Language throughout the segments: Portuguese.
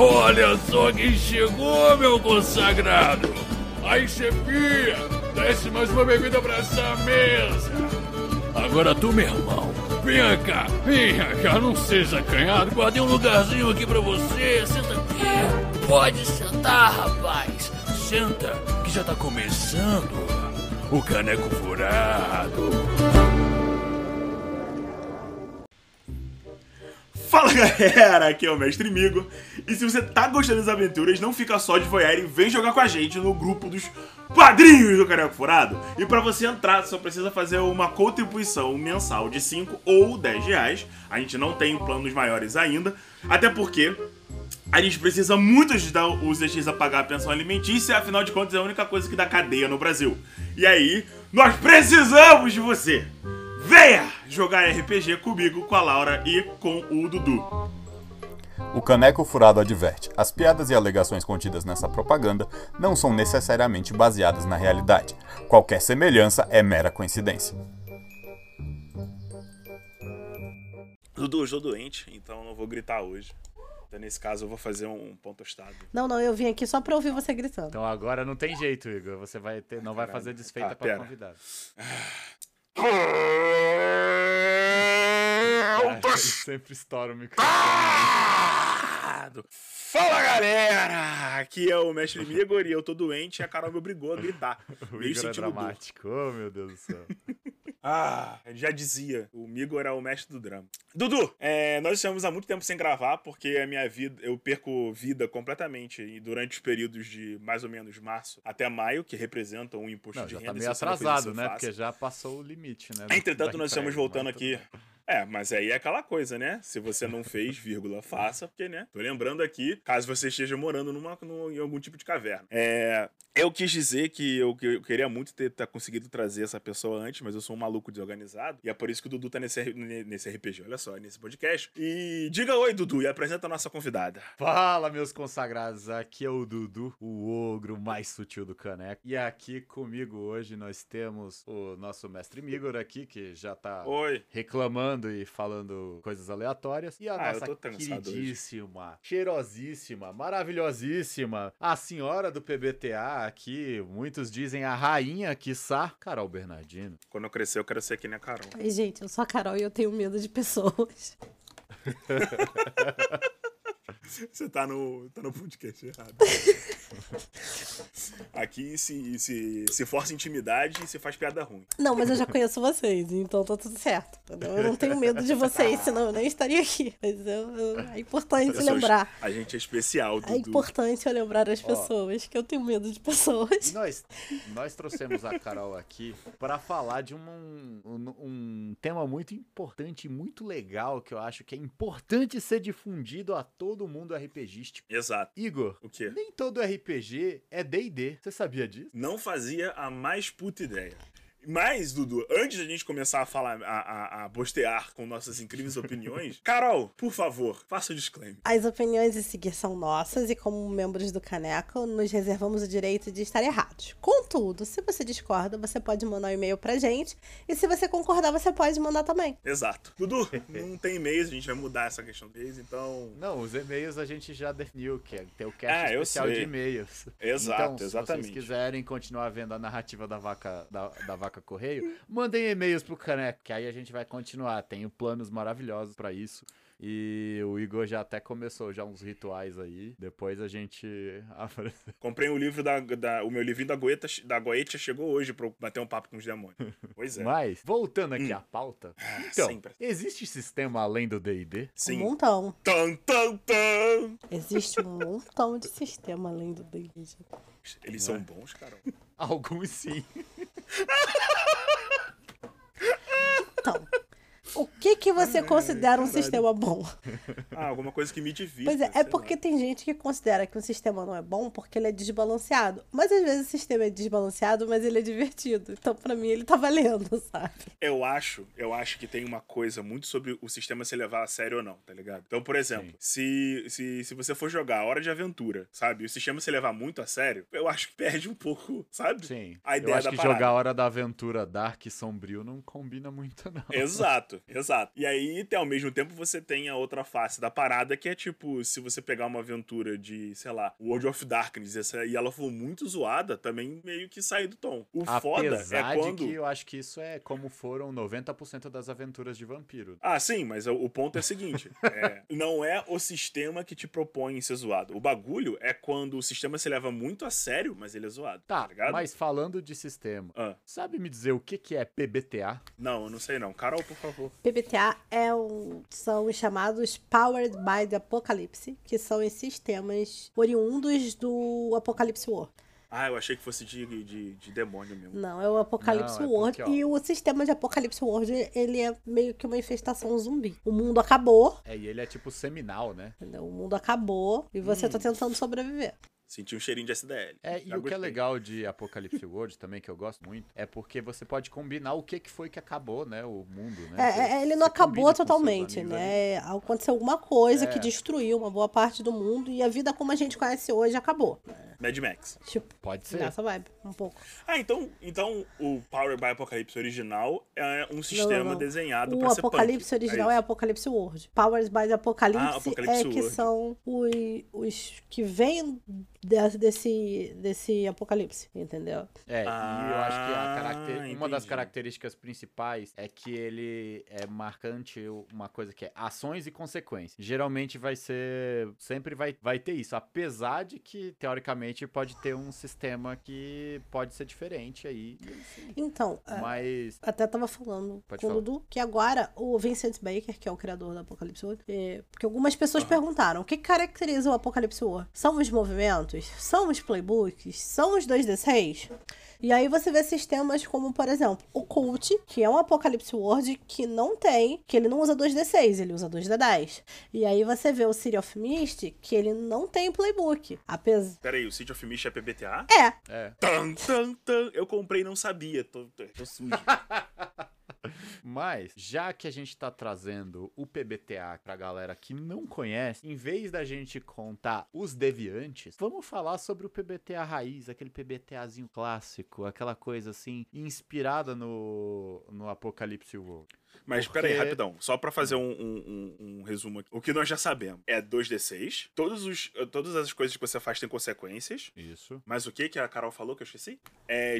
Olha só quem chegou, meu consagrado! Aí, chefia, desce mais uma bebida pra essa mesa! Agora tu, meu irmão, vem cá, não seja acanhado, guardei um lugarzinho aqui pra você, senta aqui! Pode sentar, rapaz! Senta, que já tá começando o Caneco Furado! Fala galera, aqui é o Mestre Migo, e se você tá gostando das aventuras, não fica só de voyeur e vem jogar com a gente no grupo dos Padrinhos do Cariaco Furado. E pra você entrar, só precisa fazer uma contribuição mensal de 5 ou 10 reais, a gente não tem planos maiores ainda, até porque a gente precisa muito ajudar os ZX a pagar a pensão alimentícia, afinal de contas é a única coisa que dá cadeia no Brasil. E aí, nós precisamos de você! Venha jogar RPG comigo, com a Laura e com o Dudu. O Caneco Furado adverte: as piadas e alegações contidas nessa propaganda não são necessariamente baseadas na realidade. Qualquer semelhança é mera coincidência. Dudu, eu estou doente, então não vou gritar hoje. Então, nesse caso, eu vou fazer um pão tostado. Não, eu vim aqui só pra ouvir você gritando. Então agora não tem jeito, Igor. Você vai ter, não vai fazer desfeita para convidado. Eu sempre estouro o microfone. Fala galera, aqui é o Mestre Migoria, eu tô doente e a Carol me obrigou a gritar. O Igor é dramático, oh, meu Deus do céu. Já dizia, o Igor é o mestre do drama. Dudu, nós estamos há muito tempo sem gravar, porque a minha vida, eu perco vida completamente e durante os períodos de mais ou menos março até maio, que representam um imposto de renda. Tá meio atrasado, né? Porque já passou o limite, né? Entretanto, nós estamos voltando aqui. Mas aí é aquela coisa, né? Se você não fez, vírgula, faça, porque, né? Tô lembrando aqui, caso você esteja morando em algum tipo de caverna. Eu quis dizer que eu queria muito ter conseguido trazer essa pessoa antes, mas eu sou um maluco desorganizado, e é por isso que o Dudu tá nesse RPG, olha só, nesse podcast. E diga oi, Dudu, e apresenta a nossa convidada. Fala, meus consagrados, aqui é o Dudu, o ogro mais sutil do caneco. E aqui comigo hoje nós temos o nosso mestre Igor aqui, que já tá reclamando e falando coisas aleatórias. E a nossa queridíssima, cheirosíssima, maravilhosíssima, a senhora do PBTA aqui, muitos dizem a rainha, quiçá, Carol Bernardino. Quando eu crescer, eu quero ser que nem a Carol. Ai, gente, eu sou a Carol e eu tenho medo de pessoas. Você tá no podcast errado. Aqui se força intimidade e se faz piada ruim. Não, mas eu já conheço vocês, então tá tudo certo. Eu não tenho medo de vocês, senão eu nem estaria aqui. Mas é importante lembrar. A gente é especial, Dudu. É importante eu lembrar as pessoas que eu tenho medo de pessoas. Nós trouxemos a Carol aqui pra falar de um tema muito importante e muito legal, que eu acho que é importante ser difundido a todo mundo RPGístico. Exato. Igor, o quê? Nem todo RPG é D&D. Você sabia disso? Não fazia a mais puta ideia. Mas, Dudu, antes da gente começar a falar, a bostear com nossas incríveis opiniões, Carol, por favor, faça o disclaimer. As opiniões a seguir são nossas e, como membros do Caneco, nos reservamos o direito de estar errados. Contudo, se você discorda, você pode mandar um e-mail pra gente, e se você concordar, você pode mandar também. Exato. Dudu, não tem e-mails, a gente vai mudar essa questão deles, então... Não, os e-mails a gente já definiu, que tem o cast especial de e-mails. Exato, então, exatamente. Se vocês quiserem continuar vendo a narrativa da vaca... Da vaca correio, mandem e-mails pro Caneco, que aí a gente vai continuar. Tenho planos maravilhosos pra isso. E o Igor já até começou já uns rituais aí. Depois a gente... Comprei o livro o meu livrinho da Goetia chegou hoje pra bater um papo com os demônios. Pois é. Mas, voltando aqui à pauta. Então, existe sistema além do D&D? Sim. Um montão. Existe um montão de sistema além do D&D. Eles são bons, Carol? Alguns sim. Então... O que você considera um sistema bom? Alguma coisa que me divida. Pois é porque tem gente que considera que um sistema não é bom porque ele é desbalanceado. Mas às vezes o sistema é desbalanceado, mas ele é divertido. Então pra mim ele tá valendo, sabe? Eu acho que tem uma coisa muito sobre o sistema se levar a sério ou não, tá ligado? Então, por exemplo, se você for jogar Hora de Aventura, sabe? E o sistema se levar muito a sério, eu acho que perde um pouco, sabe? Sim. A ideia da parada. Eu acho que jogar Hora da Aventura Dark e Sombrio não combina muito, não. Exato. Exato. E aí, até ao mesmo tempo, você tem a outra face da parada, que é tipo, se você pegar uma aventura de, sei lá, World of Darkness, e ela for muito zoada, também meio que sai do tom. O foda é quando... que eu acho que isso é como foram 90% das aventuras de vampiro. Ah, sim, mas o ponto é o seguinte, não é o sistema que te propõe ser zoado. O bagulho é quando o sistema se leva muito a sério, mas ele é zoado. Tá, mas falando de sistema, sabe me dizer o que é PBTA? Não, eu não sei não. Carol, por favor. PBTA são os chamados Powered by the Apocalypse, que são os sistemas oriundos do Apocalypse World. Ah, eu achei que fosse de demônio mesmo. Não, é o Apocalypse World. E o sistema de Apocalypse World, ele é meio que uma infestação zumbi. O mundo acabou. É, e ele é tipo seminal, né? O mundo acabou e você tá tentando sobreviver. Senti um cheirinho de SDL. É, e o que é legal de Apocalypse World também, que eu gosto muito, é porque você pode combinar o que foi que acabou, né? O mundo, né? Ele não acabou totalmente, né? Aconteceu alguma coisa que destruiu uma boa parte do mundo e a vida como a gente conhece hoje acabou. Mad Max. Tipo, pode ser. Nessa vibe, um pouco. Ah, então o Powered by Apocalypse original é um sistema desenhado pra ser punk. O Apocalypse original é Apocalypse World. Powered by Apocalypse é que são os que vêm... Desse apocalipse, entendeu? E eu acho que uma das características principais é que ele é marcante uma coisa que é ações e consequências. Geralmente vai ser... Sempre vai ter isso, apesar de que, teoricamente, pode ter um sistema que pode ser diferente aí. Então, mas... até tava falando com o Dudu, que agora o Vincent Baker, que é o criador do Apocalypse World, porque algumas pessoas perguntaram, o que caracteriza o Apocalypse World? São os movimentos? São os playbooks? São os 2D6? E aí você vê sistemas como, por exemplo, o Cult, que é um Apocalypse World que ele não usa 2D6, ele usa 2D10. E aí você vê o City of Mist, que ele não tem playbook. Peraí, o City of Mist é PBTA? É. Tan. Eu comprei e não sabia. Tô sujo. Mas, já que a gente tá trazendo o PBTA pra galera que não conhece, em vez da gente contar os deviantes, vamos falar sobre o PBTA raiz, aquele PBTAzinho clássico, aquela coisa assim, inspirada no Apocalypse World. Mas peraí, rapidão, só pra fazer um resumo aqui. O que nós já sabemos é 2D6, todas as coisas que você faz têm consequências. Isso. Mas o que a Carol falou que eu esqueci?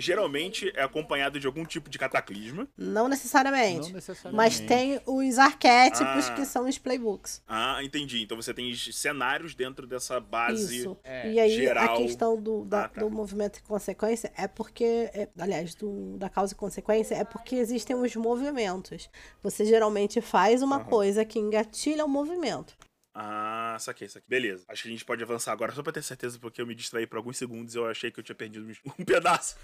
Geralmente é acompanhado de algum tipo de cataclisma. Não necessariamente. Mas tem os arquétipos que são os playbooks. Ah, entendi. Então você tem cenários dentro dessa base geral. Isso. E aí a questão do movimento e consequência é porque... aliás, da causa e consequência é porque existem os movimentos. Você geralmente faz uma coisa que engatilha o movimento. Ah, saquei. Beleza. Acho que a gente pode avançar agora, só pra ter certeza, porque eu me distraí por alguns segundos e eu achei que eu tinha perdido um pedaço.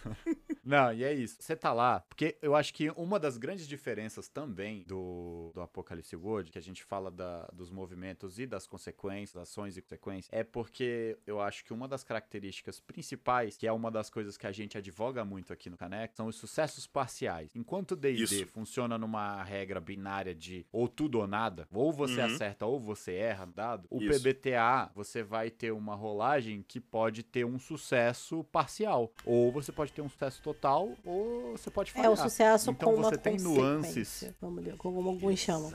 Não, e é isso. Você tá lá, porque eu acho que uma das grandes diferenças também do Apocalypse World, que a gente fala dos movimentos e das consequências, ações e consequências, é porque eu acho que uma das características principais, que é uma das coisas que a gente advoga muito aqui no Caneco, são os sucessos parciais. Enquanto o D&D funciona numa regra binária de ou tudo ou nada, ou você acerta ou você erra, dado, o PBTA, você vai ter uma rolagem que pode ter um sucesso parcial, ou você pode ter um sucesso total, ou você pode falhar. É um sucesso então com você tem nuances. Vamos ver como alguns chamam.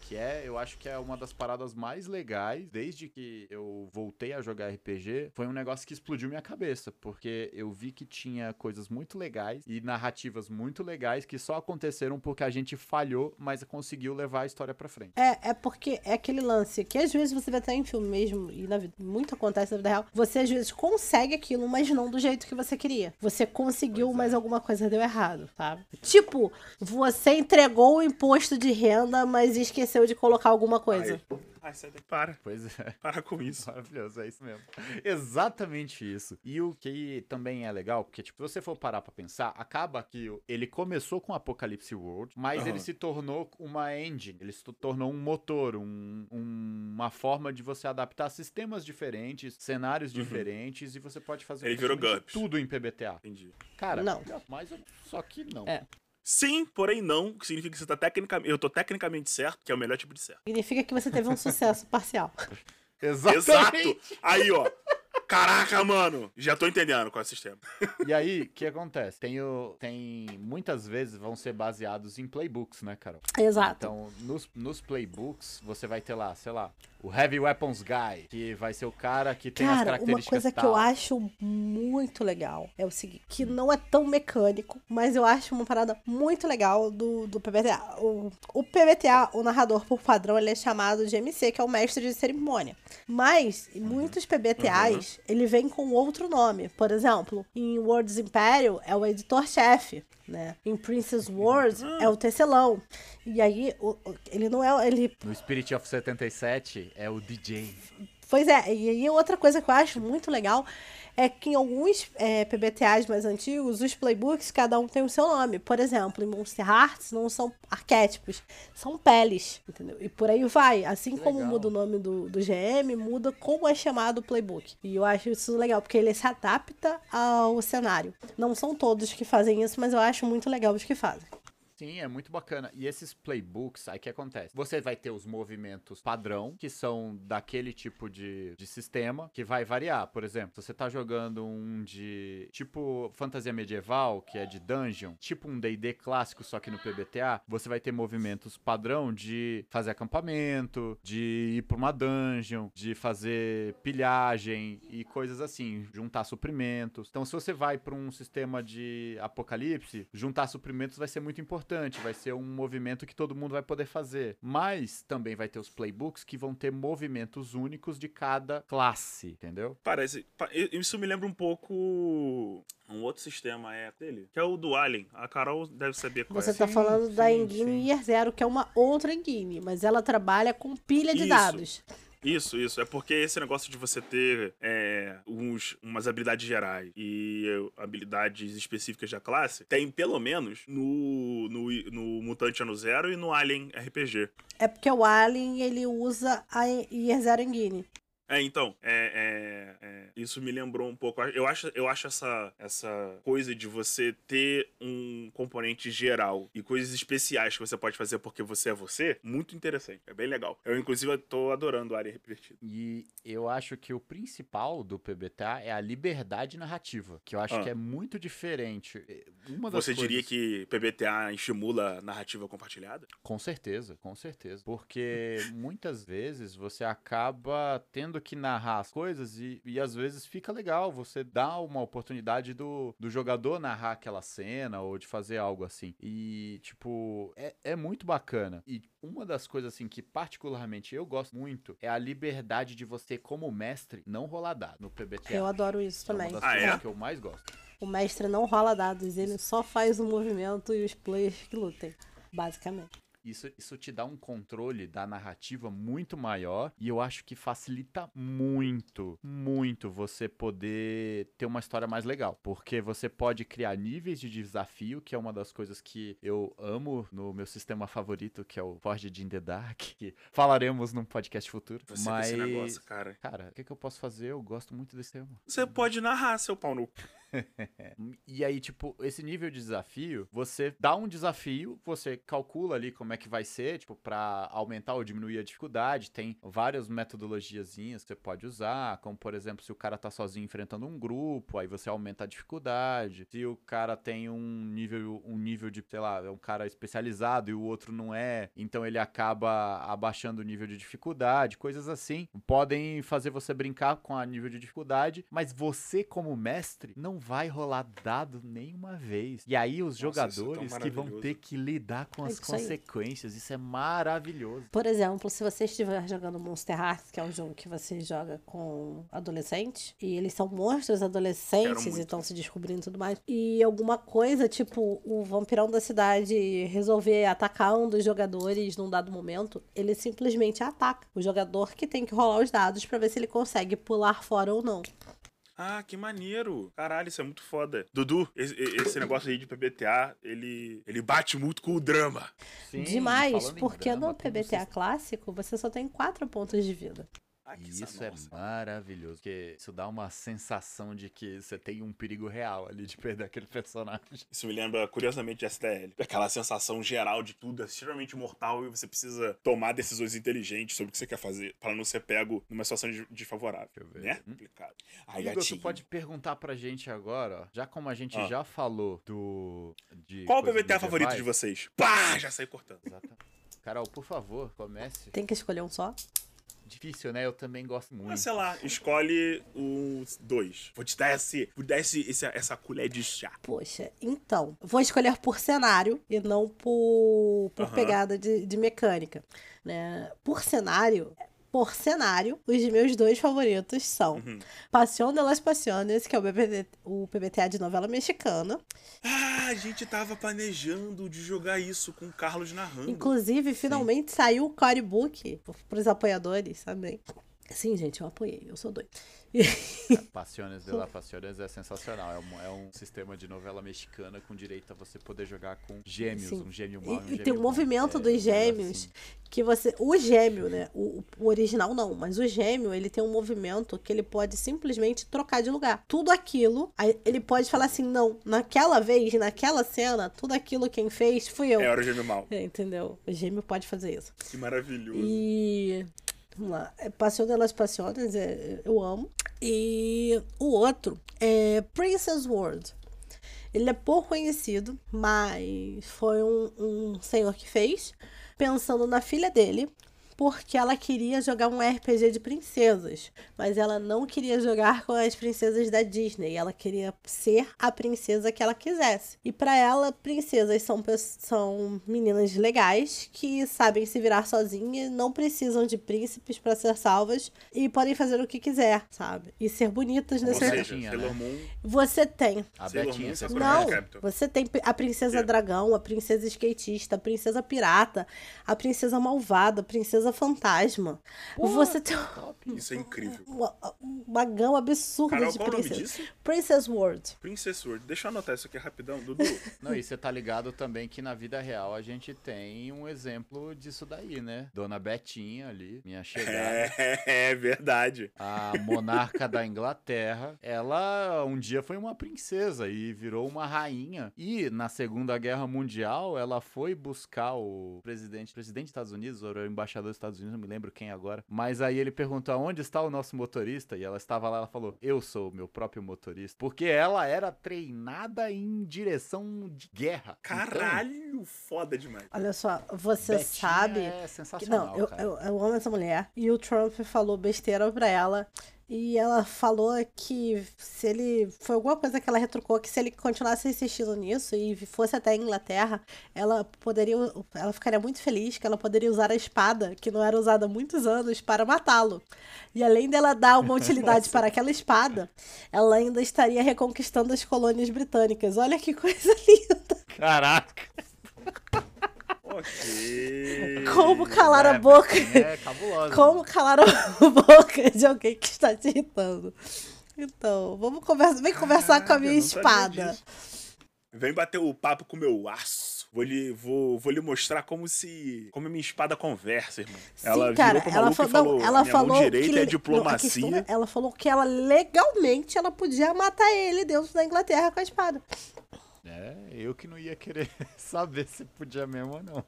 Que eu acho que é uma das paradas mais legais, desde que eu voltei a jogar RPG, foi um negócio que explodiu minha cabeça, porque eu vi que tinha coisas muito legais e narrativas muito legais que só aconteceram porque a gente falhou, mas conseguiu levar a história pra frente. É porque é aquele lance que às vezes você vê até em filme mesmo, e na vida, muito acontece na vida real, você às vezes consegue aquilo, mas não do jeito que você queria. Você conseguiu, mas alguma coisa deu errado, sabe? Tipo, você entregou o imposto de renda, mas esqueceu de colocar alguma coisa. Ai, sai daqui. Para. Pois é. Para com isso. Maravilhoso, é isso mesmo. Exatamente isso. E o que também é legal, porque, tipo, se você for parar pra pensar, acaba que ele começou com Apocalypse World, mas ele se tornou uma engine, ele se tornou um motor, uma forma de você adaptar sistemas diferentes, cenários diferentes, e você pode fazer tudo em PBTA. Entendi. Cara, não. Mas só que não. Sim, porém não, que significa que você tá eu tô tecnicamente certo, que é o melhor tipo de certo. Significa que você teve um sucesso parcial. Exato. Aí, ó. Caraca, mano! Já tô entendendo qual é o sistema. E aí, o que acontece? Muitas vezes vão ser baseados em playbooks, né, Carol? Exato. Então, nos playbooks, você vai ter lá, sei lá, o Heavy Weapons Guy, que vai ser o cara que tem as características. Uma coisa que eu acho muito legal é o seguinte, que não é tão mecânico, mas eu acho uma parada muito legal do PBTA. O PBTA, o narrador, por padrão, ele é chamado de MC, que é o mestre de cerimônia. Mas, muitos PBTAs, ele vem com outro nome. Por exemplo, em World's Imperium, é o editor-chefe, né? Em Princess World, é o tecelão. E aí, ele não é... No Spirit of 77, é o DJ. Pois é, e aí outra coisa que eu acho muito legal é que em alguns PBTAs mais antigos, os playbooks, cada um tem o seu nome. Por exemplo, em Monsterhearts não são arquétipos, são peles, entendeu? E por aí vai. Assim como muda o nome do GM, muda como é chamado o playbook. E eu acho isso legal, porque ele se adapta ao cenário. Não são todos que fazem isso, mas eu acho muito legal os que fazem. Sim, é muito bacana. E esses playbooks, aí que acontece? Você vai ter os movimentos padrão, que são daquele tipo de sistema, que vai variar. Por exemplo, se você tá jogando um de tipo fantasia medieval, que é de dungeon, tipo um D&D clássico, só que no PBTA, você vai ter movimentos padrão de fazer acampamento, de ir pra uma dungeon, de fazer pilhagem e coisas assim, juntar suprimentos. Então, se você vai pra um sistema de apocalipse, juntar suprimentos vai ser muito importante. Vai ser um movimento que todo mundo vai poder fazer. Mas também vai ter os playbooks que vão ter movimentos únicos de cada classe, entendeu? Isso me lembra um pouco... Um outro sistema é dele, que é o do Alien. A Carol deve saber qual é. Você tá falando da Engine Year Zero, que é uma outra Engine, mas ela trabalha com pilha de dados. Isso. É porque esse negócio de você ter umas habilidades gerais e habilidades específicas da classe, tem pelo menos no Mutante Ano Zero e no Alien RPG. É porque o Alien, ele usa a Year Zero Engine. Isso me lembrou um pouco. Eu acho essa coisa de você ter um componente geral e coisas especiais que você pode fazer porque você é você, muito interessante. É bem legal. Eu, inclusive, tô adorando a área revertida. E eu acho que o principal do PBTA é a liberdade narrativa, que eu acho que é muito diferente. Você diria que PBTA estimula a narrativa compartilhada? Com certeza, com certeza. Porque muitas vezes você acaba tendo que narrar as coisas e às vezes fica legal, você dá uma oportunidade do jogador narrar aquela cena ou de fazer algo assim. E, tipo, é muito bacana. E uma das coisas, assim, que particularmente eu gosto muito é a liberdade de você, como mestre, não rolar dado no PBTA. Eu adoro isso também. É uma das coisas que eu mais gosto. O mestre não rola dados, ele só faz o movimento e os players que lutem, basicamente. Isso te dá um controle da narrativa muito maior e eu acho que facilita muito, muito você poder ter uma história mais legal. Porque você pode criar níveis de desafio, que é uma das coisas que eu amo no meu sistema favorito, que é o Forged in the Dark, que falaremos num podcast futuro. Você com esse negócio, cara. Cara, o que eu posso fazer? Eu gosto muito desse tema. Você pode narrar, seu pau no... E aí, tipo, esse nível de desafio, você dá um desafio, você calcula ali como é que vai ser, tipo, pra aumentar ou diminuir a dificuldade. Tem várias metodologiazinhas que você pode usar, como, por exemplo, se o cara tá sozinho enfrentando um grupo, aí você aumenta a dificuldade. Se o cara tem um nível de, sei lá, é um cara especializado e o outro não é, então ele acaba abaixando o nível de dificuldade, coisas assim. Podem fazer você brincar com a nível de dificuldade, mas você, como mestre, não vai rolar dado nenhuma vez. E aí os jogadores que vão ter que lidar com as consequências. Isso é maravilhoso. Por exemplo, se você estiver jogando Monsterhearts, que é um jogo que você joga com adolescentes, e eles são monstros adolescentes e estão se descobrindo e tudo mais, e alguma coisa, tipo o vampirão da cidade resolver atacar um dos jogadores num dado momento, ele simplesmente ataca. O jogador que tem que rolar os dados pra ver se ele consegue pular fora ou não. Ah, que maneiro. Caralho, isso é muito foda. Dudu, esse negócio aí de PBTA, ele bate muito com o drama. Sim, demais, porque drama, no PBTA clássico, você só tem 4 pontos de vida. Ai, e isso é maravilhoso, porque isso dá uma sensação de que você tem um perigo real ali de perder aquele personagem. Isso me lembra, curiosamente, de STL. Aquela sensação geral de tudo é extremamente mortal e você precisa tomar decisões inteligentes sobre o que você quer fazer para não ser pego numa situação desfavorável. Deixa eu ver. Né? Complicado. Aí, Igor, tu pode perguntar pra gente agora, já como a gente já falou de qual o PvTA favorito de vocês? Pá! Já saí cortando. Exatamente. Carol, por favor, comece. Tem que escolher um só? Difícil, né? Eu também gosto muito. Mas sei lá, escolhe os dois. Vou te dar essa colher de chá. Poxa, então. Vou escolher por cenário e não por pegada de mecânica, né? Por cenário, os meus dois favoritos são Pasiones de las Pasiones, que é o PBTA de novela mexicana. Ah, a gente tava planejando de jogar isso com o Carlos narrando. Inclusive, finalmente saiu o Corebook pros apoiadores, também. Sim, gente, eu apoiei, eu sou doido. Pasiones de las Pasiones é sensacional. É um sistema de novela mexicana com direito a você poder jogar com gêmeos, um gêmeo mau e um gêmeo bom. E tem o movimento dos gêmeos, que você... O gêmeo, né? O original não, mas o gêmeo, ele tem um movimento que ele pode simplesmente trocar de lugar. Tudo aquilo, ele pode falar assim, não, naquela vez, naquela cena, tudo aquilo quem fez fui eu. Era o gêmeo mau. É, entendeu? O gêmeo pode fazer isso. Que maravilhoso. E... Vamos lá, Pasiones de las Pasiones, eu amo. E o outro é Princess World. Ele é pouco conhecido, mas foi um senhor que fez, pensando na filha dele, porque ela queria jogar um RPG de princesas, mas ela não queria jogar com as princesas da Disney, ela queria ser a princesa que ela quisesse. E pra ela, princesas são meninas legais, que sabem se virar sozinhas, não precisam de príncipes pra ser salvas, e podem fazer o que quiser, sabe? E ser bonitas nesse sentido. Né? Você tem... A Betinha, não, você tem a princesa dragão, a princesa skatista, a princesa pirata, a princesa malvada, a princesa fantasma. Pô, você tem isso é incrível. Uma gama absurda, Carol, de princesas. Princess World. Princess World. Deixa eu anotar isso aqui rapidão, Dudu. Não, e você tá ligado também que na vida real a gente tem um exemplo disso daí, né? Dona Betinha ali, minha chegada. É verdade. A monarca da Inglaterra, ela um dia foi uma princesa e virou uma rainha. E na Segunda Guerra Mundial, ela foi buscar o presidente dos Estados Unidos, ou o embaixador dos Estados Unidos, não me lembro quem agora, mas aí ele perguntou aonde está o nosso motorista, e ela estava lá, ela falou, eu sou o meu próprio motorista, porque ela era treinada em direção de guerra. Caralho, então, foda demais. Olha só, você Betinha sabe... É sensacional, não, eu amo essa mulher, e o Trump falou besteira pra ela... E ela falou que se ele... Foi alguma coisa que ela retrucou, que se ele continuasse insistindo nisso e fosse até a Inglaterra, ela ficaria muito feliz, que ela poderia usar a espada, que não era usada há muitos anos, para matá-lo. E além dela dar uma utilidade para aquela espada, ela ainda estaria reconquistando as colônias britânicas. Olha que coisa linda! Caraca! Okay. Como calar a boca? É cabuloso. Como calar a boca de alguém que está te irritando? Então, vamos conversar. Vem conversar com a minha espada. Vem bater o papo com o meu aço. Vou lhe mostrar como a minha espada conversa, irmão. Sim, ela cara, virou ela falou, ela falou direito que é diplomacia. Não, ela falou que ela legalmente ela podia matar ele dentro da Inglaterra com a espada. É, eu que não ia querer saber se podia mesmo ou não.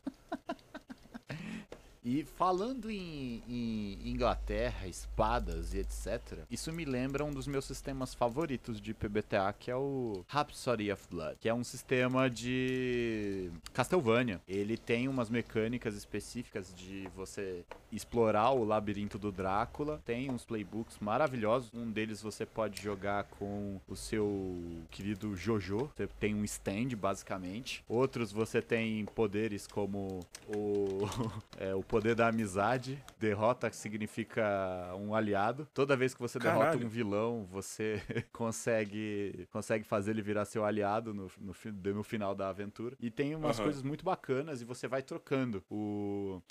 E falando em Inglaterra, espadas e etc, isso me lembra um dos meus sistemas favoritos de PBTA, que é o Rhapsody of Blood, que é um sistema de Castlevania. Ele tem umas mecânicas específicas de você explorar o labirinto do Drácula, tem uns playbooks maravilhosos, um deles você pode jogar com o seu querido Jojo, você tem um stand basicamente, outros você tem poderes como o poder da amizade, derrota significa um aliado. Toda vez que você derrota um vilão, você consegue fazer ele virar seu aliado no final da aventura. E tem umas coisas muito bacanas e você vai trocando. O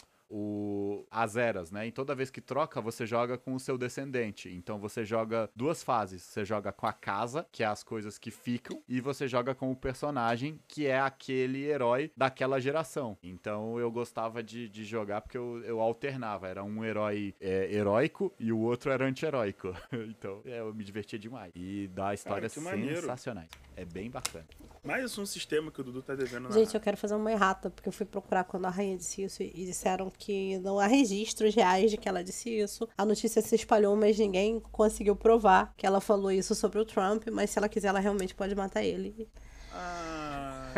as eras, né? E toda vez que troca, você joga com o seu descendente. Então você joga duas fases. Você joga com a casa, que é as coisas que ficam, e você joga com o personagem, que é aquele herói daquela geração. Então eu gostava de jogar porque eu alternava. Era um herói heróico e o outro era anti-heróico. Então eu me divertia demais. E dá histórias sensacionais. É bem bacana. Mais um sistema que o Dudu tá devendo na... Gente, eu quero fazer uma errata, porque eu fui procurar quando a rainha disse isso e disseram que não há registros reais de que ela disse isso. A notícia se espalhou, mas ninguém conseguiu provar que ela falou isso sobre o Trump, mas se ela quiser, ela realmente pode matar ele. Ah,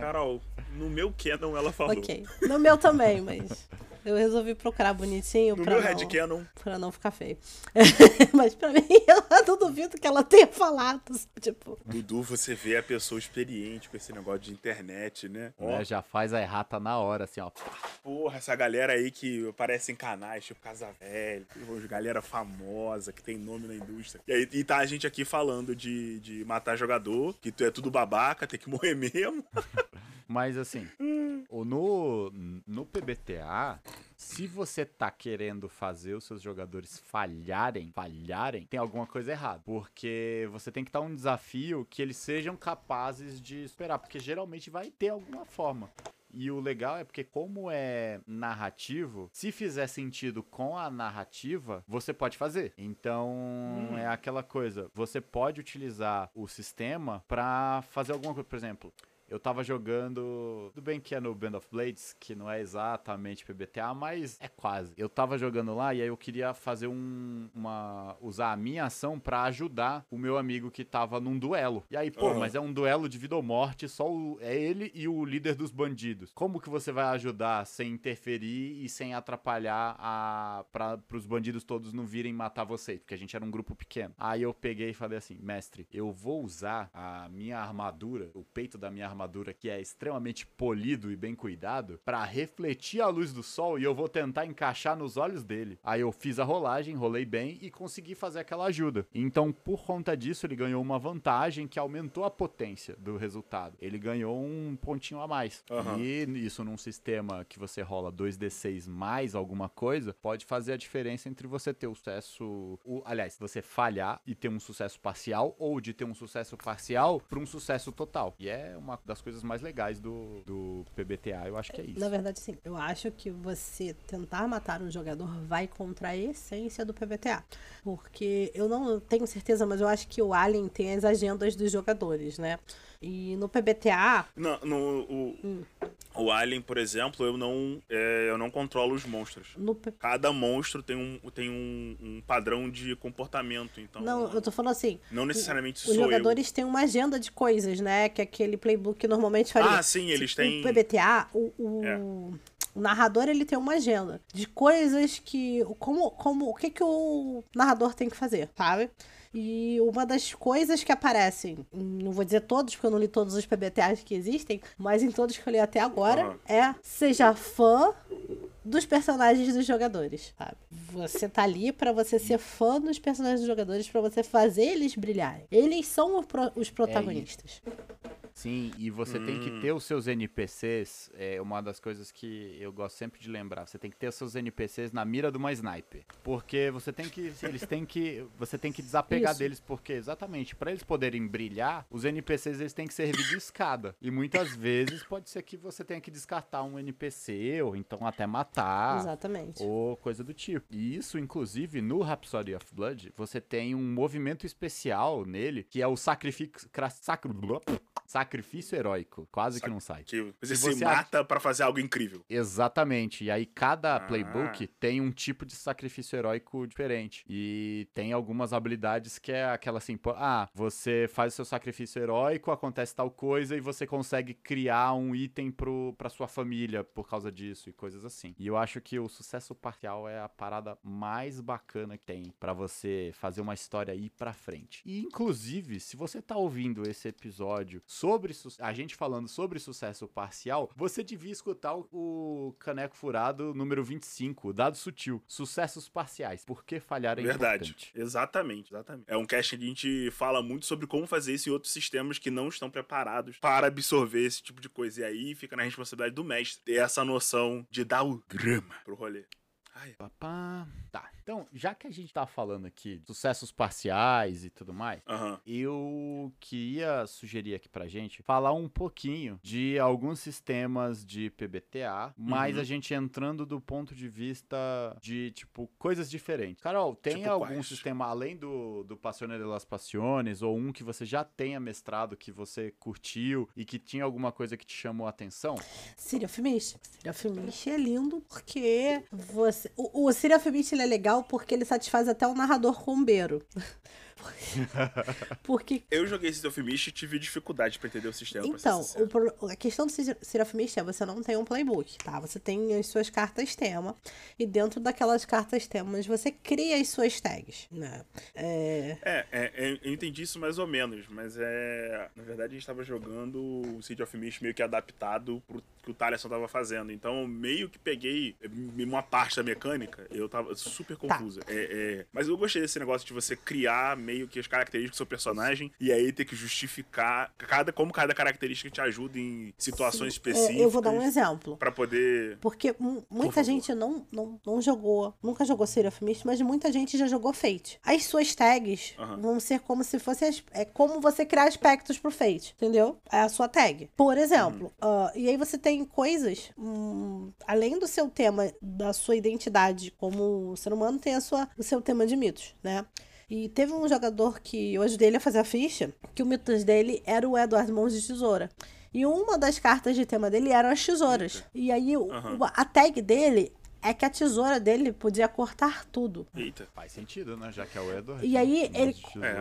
Carol, no meu canon ela falou. Ok, no meu também, mas... eu resolvi procurar bonitinho no meu headcanon, pra não ficar feio. Mas pra mim, eu não duvido que ela tenha falado. Tipo... Dudu, você vê a pessoa experiente com esse negócio de internet, né? É, já faz a errata na hora, assim, ó. Porra, essa galera aí que aparece em canais, tipo Casa Velha, galera famosa, que tem nome na indústria. E aí e tá a gente aqui falando de matar jogador, que tu é tudo babaca, tem que morrer mesmo. Mas assim, no PBTA, se você tá querendo fazer os seus jogadores falharem, tem alguma coisa errada. Porque você tem que dar um desafio que eles sejam capazes de superar, porque geralmente vai ter alguma forma. E o legal é porque como é narrativo, se fizer sentido com a narrativa, você pode fazer. Então, é aquela coisa, você pode utilizar o sistema pra fazer alguma coisa, por exemplo... Eu tava jogando, tudo bem que é no Band of Blades, que não é exatamente PBTA, mas é quase. Eu tava jogando lá e aí eu queria fazer usar a minha ação pra ajudar o meu amigo que tava num duelo. E aí, mas é um duelo de vida ou morte, é ele e o líder dos bandidos. Como que você vai ajudar sem interferir e sem atrapalhar pros bandidos todos não virem matar você? Porque a gente era um grupo pequeno. Aí eu peguei e falei assim, mestre, eu vou usar a minha armadura, o peito da minha armadura que é extremamente polido e bem cuidado, pra refletir a luz do sol e eu vou tentar encaixar nos olhos dele. Aí eu fiz a rolagem, rolei bem e consegui fazer aquela ajuda. Então, por conta disso, ele ganhou uma vantagem que aumentou a potência do resultado. Ele ganhou um pontinho a mais. E isso num sistema que você rola 2d6 mais alguma coisa, pode fazer a diferença entre você ter o sucesso... Aliás, você falhar e ter um sucesso parcial, ou de ter um sucesso parcial pra um sucesso total. E é uma das coisas mais legais do PBTA, eu acho que é isso. Na verdade, sim. Eu acho que você tentar matar um jogador vai contra a essência do PBTA. Porque eu não tenho certeza, mas eu acho que o Alien tem as agendas dos jogadores, né? E no PBTA... O Alien, por exemplo, eu não controlo os monstros. Cada monstro tem um padrão de comportamento, então... Não, eu tô falando assim... Não necessariamente sou eu. Os jogadores têm uma agenda de coisas, né? Que aquele playbook normalmente faria. Ah, sim, eles têm... O PBTA, O narrador, ele tem uma agenda de coisas que... O que o narrador tem que fazer, sabe? E uma das coisas que aparecem, não vou dizer todos, porque eu não li todos os PBTAs que existem, mas em todos que eu li até agora, é seja fã dos personagens dos jogadores, sabe? Você tá ali pra você ser fã dos personagens dos jogadores, pra você fazer eles brilharem. Eles são os protagonistas. Sim, e você tem que ter os seus NPCs, é uma das coisas que eu gosto sempre de lembrar, você tem que ter os seus NPCs na mira de uma sniper, porque você tem que desapegar deles, porque exatamente, pra eles poderem brilhar, os NPCs eles têm que servir de escada, e muitas vezes pode ser que você tenha que descartar um NPC, ou então até matar, exatamente, ou coisa do tipo. E isso, inclusive, no Rhapsody of Blood, você tem um movimento especial nele, que é o sacrifício heróico. Quase que não sai. Você mata pra fazer algo incrível. Exatamente. E aí cada playbook tem um tipo de sacrifício heróico diferente. E tem algumas habilidades que é aquela assim, você faz o seu sacrifício heróico, acontece tal coisa e você consegue criar um item pra sua família por causa disso e coisas assim. E eu acho que o sucesso parcial é a parada mais bacana que tem pra você fazer uma história ir pra frente. E inclusive, se você tá ouvindo esse episódio sobre a gente falando sobre sucesso parcial, você devia escutar o Caneco Furado número 25, Dado Sutil, Sucessos Parciais, por que falhar é Verdade. Importante. Exatamente, exatamente. É um cast que a gente fala muito sobre como fazer isso em outros sistemas que não estão preparados para absorver esse tipo de coisa. E aí fica na responsabilidade do mestre ter essa noção de dar o drama pro rolê. Ai, papá. Tá. Então, já que a gente tá falando aqui de sucessos parciais e tudo mais, eu queria sugerir aqui pra gente falar um pouquinho de alguns sistemas de PBTA, mas a gente entrando do ponto de vista de, tipo, coisas diferentes. Carol, tem tipo algum sistema, além do Pasiones de las Pasiones, ou um que você já tenha mestrado, que você curtiu e que tinha alguma coisa que te chamou a atenção? Cyril Fumista. Cyril Fumista é lindo porque você... O Cyril Fumista é legal porque ele satisfaz até o narrador combeiro. Porque... Eu joguei Cyril Fumista e tive dificuldade pra entender o sistema. Então, a questão do Cyril Fumista é você não tem um playbook, tá? Você tem as suas cartas tema e dentro daquelas cartas temas você cria as suas tags, né? Eu entendi isso mais ou menos, mas na verdade a gente tava jogando o Cyril Fumista meio que adaptado pro que o Thaleson tava fazendo, então eu meio que peguei uma parte da mecânica, eu tava super confusa. Tá. Mas eu gostei desse negócio de você criar meio que as características do seu personagem e aí ter que justificar como cada característica te ajuda em situações específicas. Eu vou dar um exemplo. Pra poder... Porque muita gente não jogou, nunca jogou Cyril Fumista, mas muita gente já jogou Fate. As suas tags vão ser como se fossem... É como você criar aspectos pro Fate, entendeu? É a sua tag. Por exemplo, e aí você tem coisas, além do seu tema, da sua identidade como ser humano, tem o seu tema de mitos, né? E teve um jogador que eu ajudei ele a fazer a ficha, que o mitos dele era o Eduardo Mãos de Tesoura. E uma das cartas de tema dele eram as tesouras. Eita. E aí a tag dele... É que a tesoura dele podia cortar tudo. Eita. Faz sentido, né? Já que é o Edward. E aí ele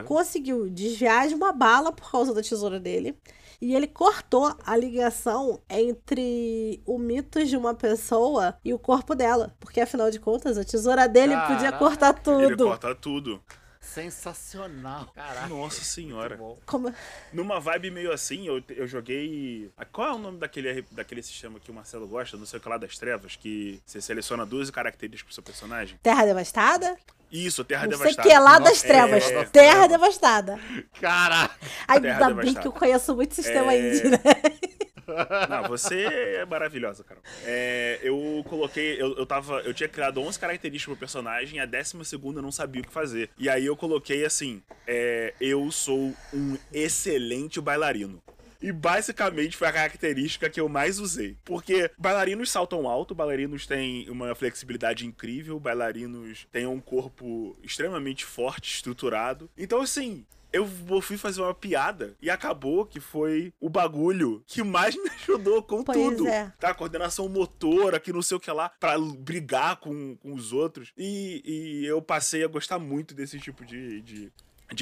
conseguiu desviar de uma bala por causa da tesoura dele. E ele cortou a ligação entre o mito de uma pessoa e o corpo dela. Porque, afinal de contas, a tesoura dele podia cortar tudo. Ele corta tudo. Sensacional. Caraca. Nossa senhora. Como... Numa vibe meio assim, eu joguei... Qual é o nome daquele sistema que o Marcelo gosta? Não sei o que lá das trevas, que você seleciona 12 características pro seu personagem. Terra Devastada? Isso, Terra Devastada. Não sei o que lá das trevas. Terra Devastada. Caraca. Ainda bem que eu conheço muito sistema indie, né? Não, você é maravilhosa, Carol. Eu coloquei... Eu tinha criado 11 características pro personagem, a 12ª eu não sabia o que fazer. E aí eu coloquei assim... eu sou um excelente bailarino. E basicamente foi a característica que eu mais usei. Porque bailarinos saltam alto, bailarinos têm uma flexibilidade incrível, bailarinos têm um corpo extremamente forte, estruturado. Então, assim... Eu fui fazer uma piada e acabou que foi o bagulho que mais me ajudou com tudo. Tá? Coordenação motora, que não sei o que lá, pra brigar com os outros. E eu passei a gostar muito desse tipo de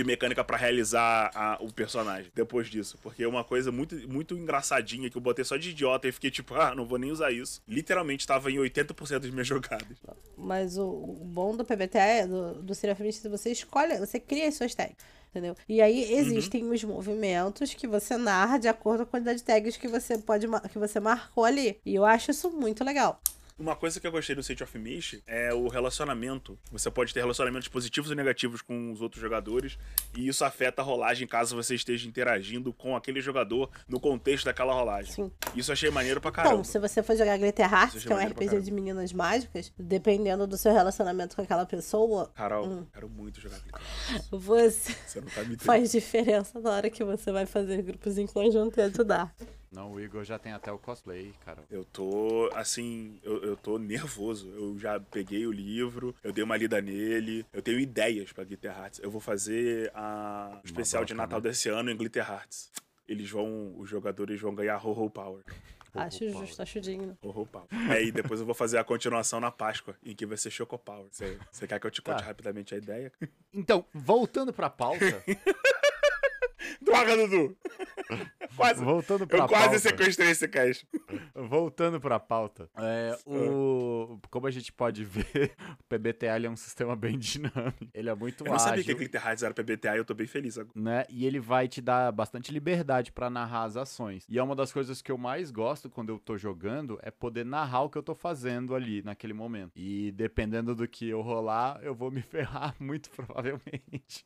mecânica pra realizar o personagem depois disso, porque é uma coisa muito, muito engraçadinha, que eu botei só de idiota e fiquei tipo, não vou nem usar isso. Literalmente tava em 80% das minhas jogadas. Mas o bom do PBTA do Cyril Fumista, você escolhe, você cria as suas tags, entendeu? E aí existem os movimentos que você narra de acordo com a quantidade de tags que você marcou ali, e eu acho isso muito legal. Uma coisa que eu gostei do City of Mist é o relacionamento. Você pode ter relacionamentos positivos e negativos com os outros jogadores, e isso afeta a rolagem caso você esteja interagindo com aquele jogador no contexto daquela rolagem. Sim. Isso eu achei maneiro pra caramba. Então, se você for jogar Glitter Hearts, que é um RPG de meninas mágicas, dependendo do seu relacionamento com aquela pessoa... Carol, quero muito jogar Glitter Hearts. Você não tá me entendendo. Faz diferença na hora que você vai fazer grupos em conjunto e ajudar. Não, o Igor já tem até o cosplay, cara. Eu tô, assim, eu tô nervoso. Eu já peguei o livro, eu dei uma lida nele. Eu tenho ideias pra Glitter Hearts. Eu vou fazer o especial de Natal desse ano em Glitter Hearts. Os jogadores vão ganhar Ho-Ho Power. Acho justo, acho digno. Ho-Ho Power. E depois eu vou fazer a continuação na Páscoa, em que vai ser Choco Power. Você quer que eu te conte rapidamente a ideia? Então, voltando pra pauta... Droga, Dudu! Quase. Voltando pra pauta. Eu quase sequestrei esse cast. Voltando para a pauta, como a gente pode ver, o PBTA ele é um sistema bem dinâmico. Ele é muito ágil. Eu não sabia que a Glitter Hearts era PBTA e eu tô bem feliz agora. Né? E ele vai te dar bastante liberdade para narrar as ações. E é uma das coisas que eu mais gosto quando eu tô jogando, é poder narrar o que eu tô fazendo ali naquele momento. E dependendo do que eu rolar, eu vou me ferrar muito provavelmente.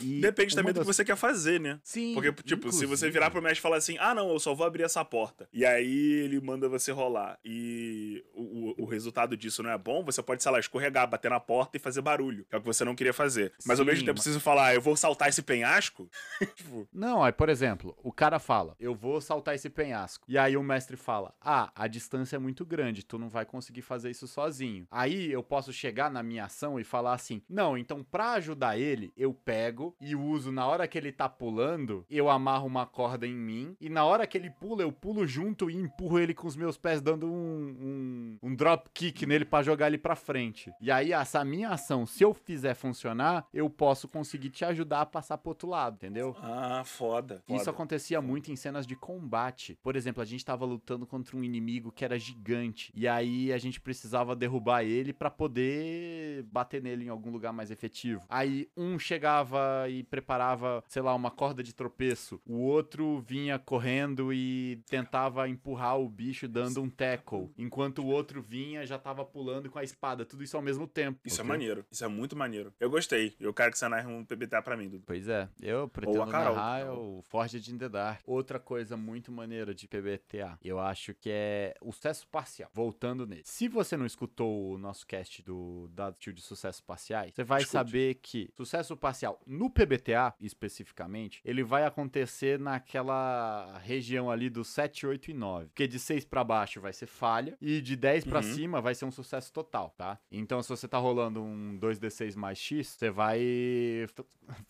E depende também do que você quer fazer, né? Sim. Porque, tipo, se você virar pro mestre e falar assim, ah, não, eu só vou abrir essa porta. E aí ele manda você rolar. E o resultado disso não é bom, você pode, sei lá, escorregar, bater na porta e fazer barulho. Que é o que você não queria fazer. Mas ao mesmo tempo, preciso falar, eu vou saltar esse penhasco? Tipo... Não, aí, por exemplo, o cara fala, eu vou saltar esse penhasco. E aí o mestre fala, ah, a distância é muito grande, tu não vai conseguir fazer isso sozinho. Aí eu posso chegar na minha ação e falar assim, não, então pra ajudar ele, eu pego e uso na hora que ele tá pulando, eu amarro uma corda em mim, e na hora que ele pula, eu pulo junto e empurro ele com os meus pés, dando um drop kick nele pra jogar ele pra frente. E aí essa minha ação, se eu fizer funcionar, eu posso conseguir te ajudar a passar pro outro lado, entendeu? Ah, foda. Isso acontecia muito em cenas de combate. Por exemplo, a gente tava lutando contra um inimigo que era gigante, e aí a gente precisava derrubar ele pra poder bater nele em algum lugar mais efetivo. Aí um chegava e preparava, sei lá, uma corda de tropeço, o outro vinha correndo e tentava empurrar o bicho dando um tackle, enquanto o outro vinha já tava pulando com a espada, tudo isso ao mesmo tempo. Isso é maneiro, isso é muito maneiro. Eu gostei, eu quero que você narre um PBTA pra mim, Dudu. Pois é, eu pretendo narrar o Forged in the Dark. Outra coisa muito maneira de PBTA, eu acho que é o sucesso parcial, voltando nele. Se você não escutou o nosso cast do Dado Tio de Sucessos Parciais, você vai saber que sucesso parcial no PBTA, especificamente, ele vai acontecer naquela região ali do 7, 8 e 9. Porque de 6 pra baixo vai ser falha, e de 10 pra cima vai ser um sucesso total, tá? Então se você tá rolando um 2d6 mais X, você vai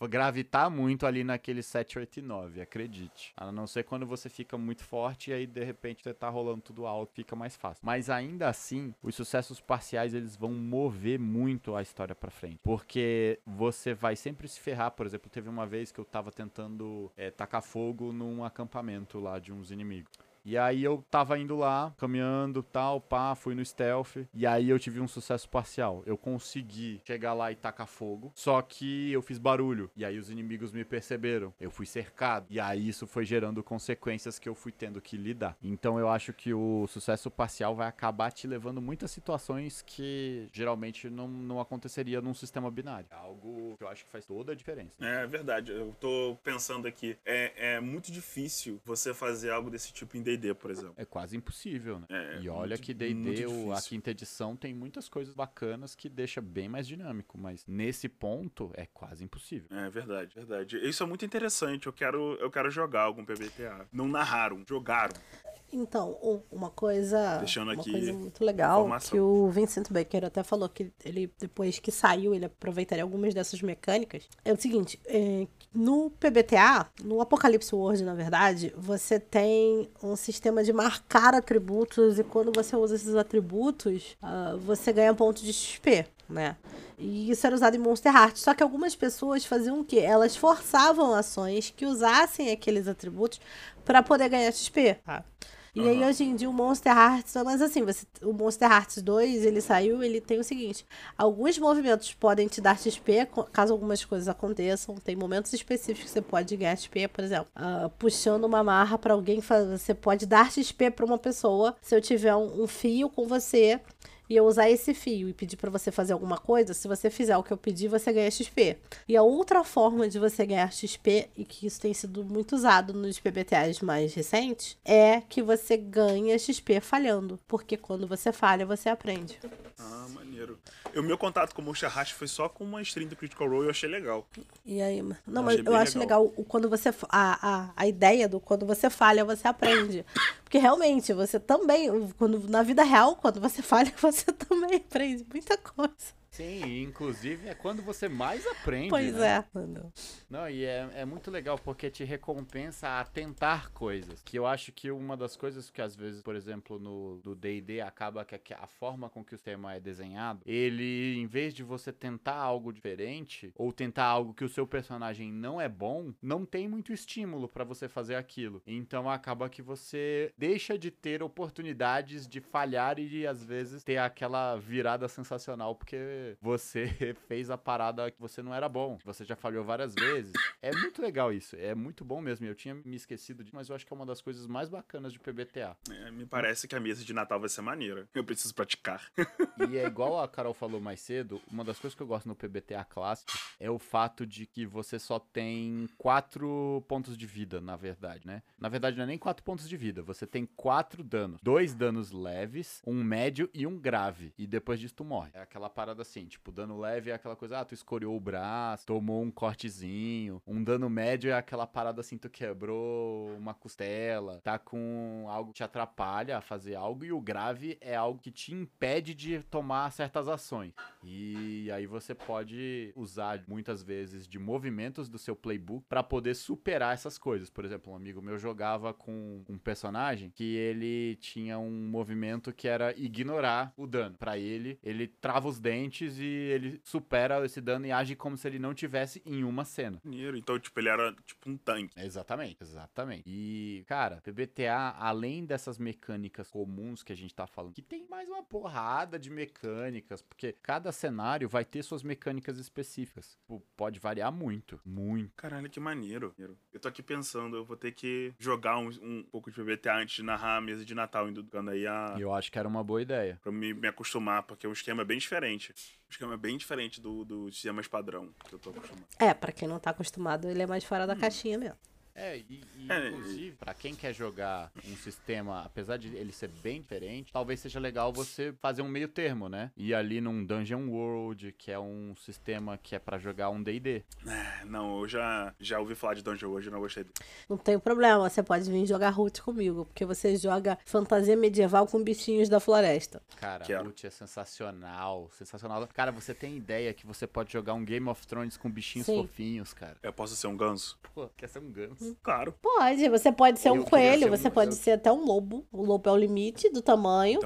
gravitar muito ali naquele 7, 8 e 9, acredite. A não ser quando você fica muito forte e aí de repente você tá rolando tudo alto, fica mais fácil. Mas ainda assim, os sucessos parciais eles vão mover muito a história pra frente. Porque você vai sempre se ferrar. Por exemplo, teve uma vez que eu tava tentando tacar fogo num acampamento lá de uns inimigos. E aí eu tava indo lá, caminhando, tal, pá, fui no stealth. E aí eu tive um sucesso parcial. Eu consegui chegar lá e tacar fogo, só que eu fiz barulho. E aí os inimigos me perceberam. Eu fui cercado. E aí isso foi gerando consequências que eu fui tendo que lidar. Então eu acho que o sucesso parcial vai acabar te levando muitas situações que geralmente não aconteceria num sistema binário. É algo que eu acho que faz toda a diferença. É verdade. Eu tô pensando aqui. É muito difícil você fazer algo desse tipo em D&D, por exemplo. É quase impossível, né? E olha muito, que D&D, a quinta edição, tem muitas coisas bacanas que deixa bem mais dinâmico, mas nesse ponto é quase impossível. É verdade, verdade. Isso é muito interessante. Eu quero jogar algum PBTA. Não narraram, jogaram. Então, uma coisa, coisa muito legal, informação. Que o Vincent Baker até falou que ele, depois que saiu, ele aproveitaria algumas dessas mecânicas. É o seguinte, no PBTA, no Apocalypse World, na verdade, você tem um sistema de marcar atributos e quando você usa esses atributos, você ganha ponto de XP. Né? E isso era usado em Monsterhearts. Só que algumas pessoas faziam o quê? Elas forçavam ações que usassem aqueles atributos para poder ganhar XP. Ah. E aí, hoje em dia, o Monsterhearts... Mas assim, o Monsterhearts 2, ele saiu, ele tem o seguinte. Alguns movimentos podem te dar XP, caso algumas coisas aconteçam. Tem momentos específicos que você pode ganhar XP, por exemplo. Puxando uma amarra pra alguém, você pode dar XP pra uma pessoa. Se eu tiver um fio com você... E eu usar esse fio e pedir pra você fazer alguma coisa, se você fizer o que eu pedi, você ganha XP. E a outra forma de você ganhar XP, e que isso tem sido muito usado nos PBTAs mais recentes, é que você ganha XP falhando. Porque quando você falha, você aprende. Ah, maneiro. O meu contato com o Monsterhearts foi só com uma stream do Critical Role e eu achei legal. E aí, eu acho legal quando você... A ideia do quando você falha, você aprende. Porque realmente, você também... na vida real, quando você falha, você também aprende muita coisa. Sim, inclusive é quando você mais aprende. Pois né? é, mano. Não, e é muito legal porque te recompensa a tentar coisas. Que eu acho que uma das coisas que às vezes, por exemplo, no D&D acaba que a forma com que o tema é desenhado, ele, em vez de você tentar algo diferente ou tentar algo que o seu personagem não é bom, não tem muito estímulo pra você fazer aquilo. Então acaba que você deixa de ter oportunidades de falhar e de, às vezes, ter aquela virada sensacional porque você fez a parada que você não era bom. Você já falhou várias vezes. É muito legal isso. É muito bom mesmo. Eu tinha me esquecido disso, mas eu acho que é uma das coisas mais bacanas de PBTA. É, me parece que a mesa de Natal vai ser maneira. Eu preciso praticar. E é igual a Carol falou mais cedo, uma das coisas que eu gosto no PBTA clássico é o fato de que você só tem 4 pontos de vida, na verdade, né? Na verdade, não é nem 4 pontos de vida. Você tem 4 danos. 2 danos leves, 1 médio e 1 grave. E depois disso tu morre. É aquela parada assim, tipo, dano leve é aquela coisa, ah, tu escoriou o braço, tomou um cortezinho. Um dano médio é aquela parada assim, tu quebrou uma costela, tá com algo que te atrapalha a fazer algo. E o grave é algo que te impede de tomar certas ações. E aí você pode usar muitas vezes de movimentos do seu playbook pra poder superar essas coisas. Por exemplo, um amigo meu jogava com um personagem que ele tinha um movimento que era ignorar o dano. Pra ele trava os dentes e ele supera esse dano e age como se ele não tivesse em uma cena. Então, tipo, ele era tipo um tanque. Exatamente, exatamente. E, cara, PBTA, além dessas mecânicas comuns que a gente tá falando, que tem mais uma porrada de mecânicas, porque cada cenário vai ter suas mecânicas específicas. Tipo, pode variar muito, muito. Caralho, que maneiro. Eu tô aqui pensando, eu vou ter que jogar um pouco de PBTA antes de narrar a mesa de Natal, indo dando aí a... Eu acho que era uma boa ideia. Pra me acostumar, porque é um esquema bem diferente. Um esquema bem diferente do sistema padrão que eu tô acostumado. É, pra quem não tá acostumado, ele é mais fora da caixinha mesmo. É, inclusive, pra quem quer jogar um sistema, apesar de ele ser bem diferente, talvez seja legal você fazer um meio termo, né? Ir ali num Dungeon World, que é um sistema que é pra jogar um D&D. Não, eu já ouvi falar de Dungeon World e não gostei dele. Não tem problema, você pode vir jogar Root comigo, porque você joga fantasia medieval com bichinhos da floresta. Cara, Root é sensacional, sensacional. Cara, você tem ideia que você pode jogar um Game of Thrones com bichinhos fofinhos, cara? Eu posso ser um ganso? Pô, quer ser um ganso? Claro. Pode, você pode ser um coelho, você pode ser até um lobo. O lobo é o limite do tamanho.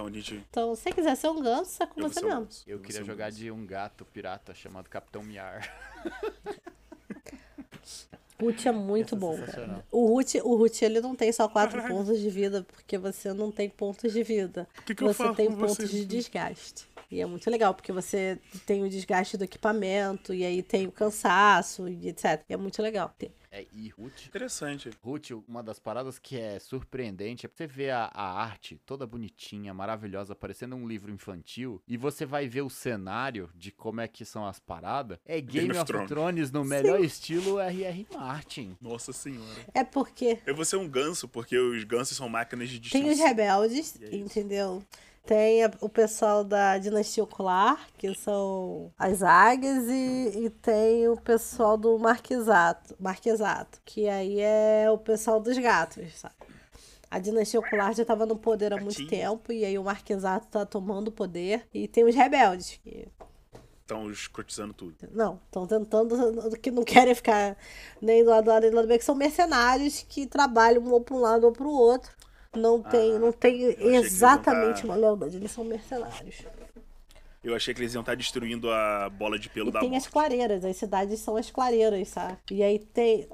Então, se você quiser ser um ganso, é com você mesmo. Eu queria jogar de um gato pirata chamado Capitão Miar. Root é muito bom, cara. O Root, ele não tem só 4 pontos de vida, porque você não tem pontos de vida. Você tem pontos de desgaste. E é muito legal, porque você tem o desgaste do equipamento, e aí tem o cansaço, e etc. E é muito legal ter. É, e Root. Interessante. Root, uma das paradas que é surpreendente é você ver a arte toda bonitinha, maravilhosa, parecendo um livro infantil, e você vai ver o cenário de como é que são as paradas. É Game of Thrones no melhor estilo R.R. Martin. Nossa senhora. É porque... Eu vou ser um ganso, porque os gansos são máquinas de destruição. Tem os rebeldes, entendeu? Tem o pessoal da Dinastia Ocular, que são as águias, e tem o pessoal do Marquesato, que aí é o pessoal dos gatos, sabe? A Dinastia Ocular já tava no poder há muito tempo, e aí o Marquesato tá tomando poder, e tem os rebeldes, que... Estão escrotizando tudo. Não, estão tentando, que não querem ficar nem do lado do lado, nem do lado do bem, que são mercenários que trabalham ou pra um lado ou pro outro. Não tem exatamente uma lealdade, eles são mercenários. Eu achei que eles iam estar destruindo a bola de pelo da morte. Tem as clareiras, as cidades são as clareiras, sabe? E aí tem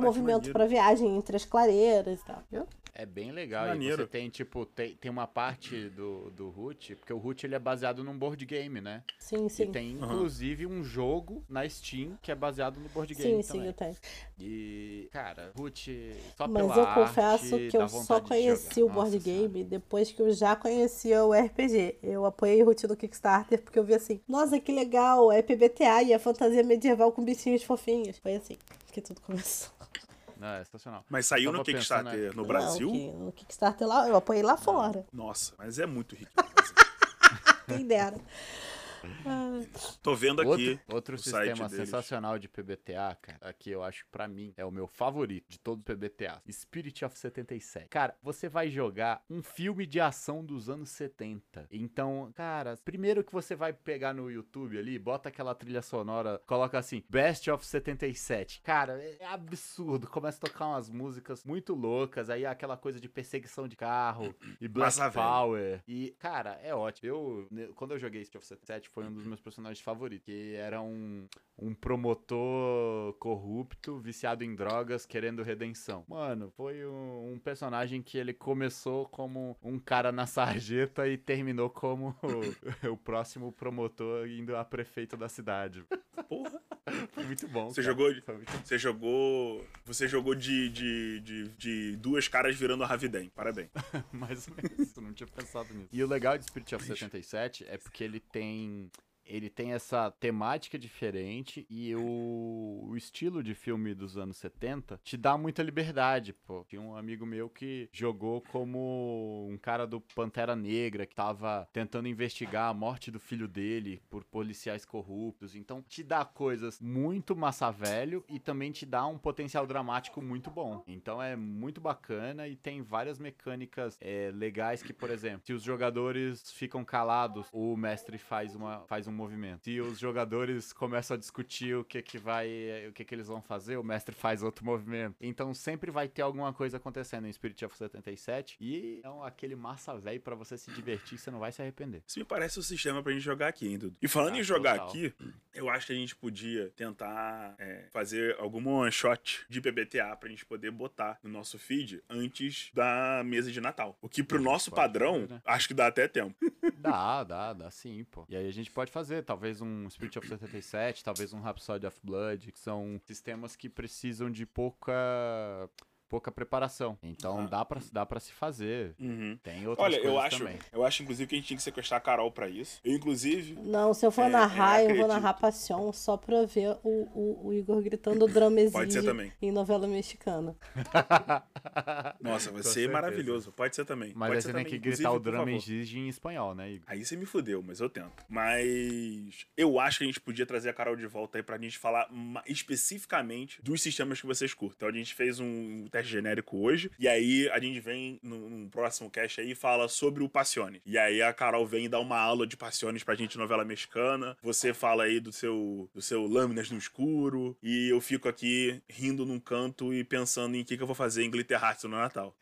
movimento pra viagem entre as clareiras e tal, viu? É bem legal, maneiro. E você tem, tipo, tem uma parte do Root, porque o Root, ele é baseado num board game, né? Sim, sim. E tem, inclusive, um jogo na Steam que é baseado no board game também. Sim, eu tenho. E, cara, Root, só pela arte, mas eu confesso que eu só conheci o board game depois que eu já conhecia o RPG. Eu apoiei o Root no Kickstarter porque eu vi assim, nossa, que legal, é PBTA e é fantasia medieval com bichinhos fofinhos. Foi assim que tudo começou. Não, é sensacional. Mas saiu no Kickstarter no Brasil? No Kickstarter lá, eu apoiei lá fora. Nossa, mas é muito rico. Quem dera. Tô vendo aqui. Outro sistema sensacional de PBTA, cara. Aqui eu acho, pra mim, é o meu favorito de todos os PBTA. Spirit of 77. Cara, você vai jogar um filme de ação dos anos 70. Então, cara, primeiro que você vai pegar no YouTube ali, bota aquela trilha sonora, coloca assim, Best of 77. Cara, é absurdo. Começa a tocar umas músicas muito loucas, aí aquela coisa de perseguição de carro e Black Power. E, cara, é ótimo. Eu, quando eu joguei City of 77, foi um dos meus personagens favoritos, que era um promotor corrupto, viciado em drogas, querendo redenção. Mano, foi um personagem que ele começou como um cara na sarjeta e terminou como o próximo promotor indo a prefeito da cidade. Porra! Foi muito bom. Você jogou de duas caras virando a Ravidem. Parabéns. Mais ou menos. Eu não tinha pensado nisso. E o legal de Spirit of 77 é porque ele tem essa temática diferente e o estilo de filme dos anos 70 te dá muita liberdade, pô. Tinha um amigo meu que jogou como um cara do Pantera Negra que tava tentando investigar a morte do filho dele por policiais corruptos. Então, te dá coisas muito massa velho e também te dá um potencial dramático muito bom. Então, é muito bacana e tem várias mecânicas legais que, por exemplo, se os jogadores ficam calados, o mestre faz um movimento. Se os jogadores começam a discutir o que eles vão fazer, o mestre faz outro movimento. Então sempre vai ter alguma coisa acontecendo em Spirit of 77 e é aquele massa velho pra você se divertir, você não vai se arrepender. Isso me parece o sistema pra gente jogar aqui, hein, Dudu? E falando em jogar total. Aqui, eu acho que a gente podia tentar fazer algum one shot de PBTA pra gente poder botar no nosso feed antes da mesa de Natal. O que pro nosso padrão, fazer, né? Acho que dá até tempo. Dá sim, pô. E aí a gente pode fazer, talvez um Spirit of 77, talvez um Rhapsody of Blood, que são sistemas que precisam de pouca preparação. Então, dá pra se fazer. Uhum. Tem outras coisas também. Eu acho, inclusive, que a gente tinha que sequestrar a Carol pra isso. Eu, inclusive... Não, se eu for narrar, eu vou narrar Pasiones só pra ver o Igor gritando dramezinho. Pode ser também. Em novela mexicana. Nossa, vai ser maravilhoso. Pode ser também. Mas aí você tem que gritar o dramezinho em espanhol, né, Igor? Aí você me fudeu, mas eu tento. Mas eu acho que a gente podia trazer a Carol de volta aí pra gente falar especificamente dos sistemas que vocês curtem. Então, a gente fez um teste genérico hoje, e aí a gente vem num próximo cast aí e fala sobre o Pasiones. E aí a Carol vem dar uma aula de Pasiones pra gente, novela mexicana, você fala aí do seu Lâminas no Escuro, e eu fico aqui rindo num canto e pensando em que eu vou fazer em Glitter Hearts no Natal.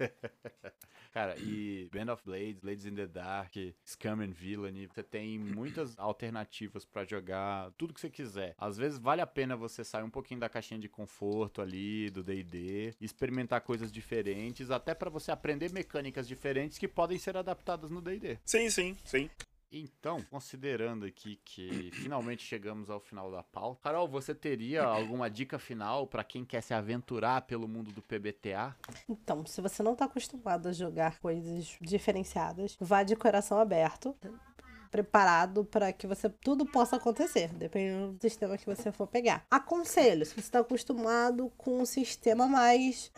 Cara, e Band of Blades, Blades in the Dark, Scum and Villainy, você tem muitas alternativas pra jogar, tudo que você quiser. Às vezes vale a pena você sair um pouquinho da caixinha de conforto ali, do D&D, experimentar coisas diferentes, até pra você aprender mecânicas diferentes que podem ser adaptadas no D&D. Sim. Então, considerando aqui que finalmente chegamos ao final da pauta, Carol, você teria alguma dica final pra quem quer se aventurar pelo mundo do PBTA? Então, se você não tá acostumado a jogar coisas diferenciadas, vá de coração aberto, preparado para que você tudo possa acontecer, dependendo do sistema que você for pegar. Aconselho, se você está acostumado com um sistema mais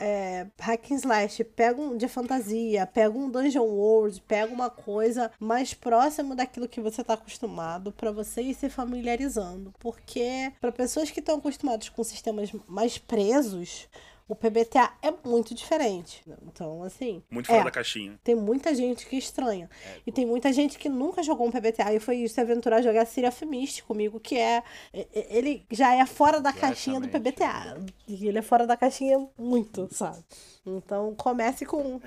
hack and slash, pega um de fantasia, pega um Dungeon World, pega uma coisa mais próximo daquilo que você está acostumado para você ir se familiarizando, porque para pessoas que estão acostumadas com sistemas mais presos, o PBTA é muito diferente. Então, assim... muito fora da caixinha. Tem muita gente que estranha. E tem muita gente que nunca jogou um PBTA e foi se aventurar a jogar Cyril Fumista comigo, que é... ele já é fora da caixinha do PBTA. E ele é fora da caixinha muito, sabe? Então, comece com...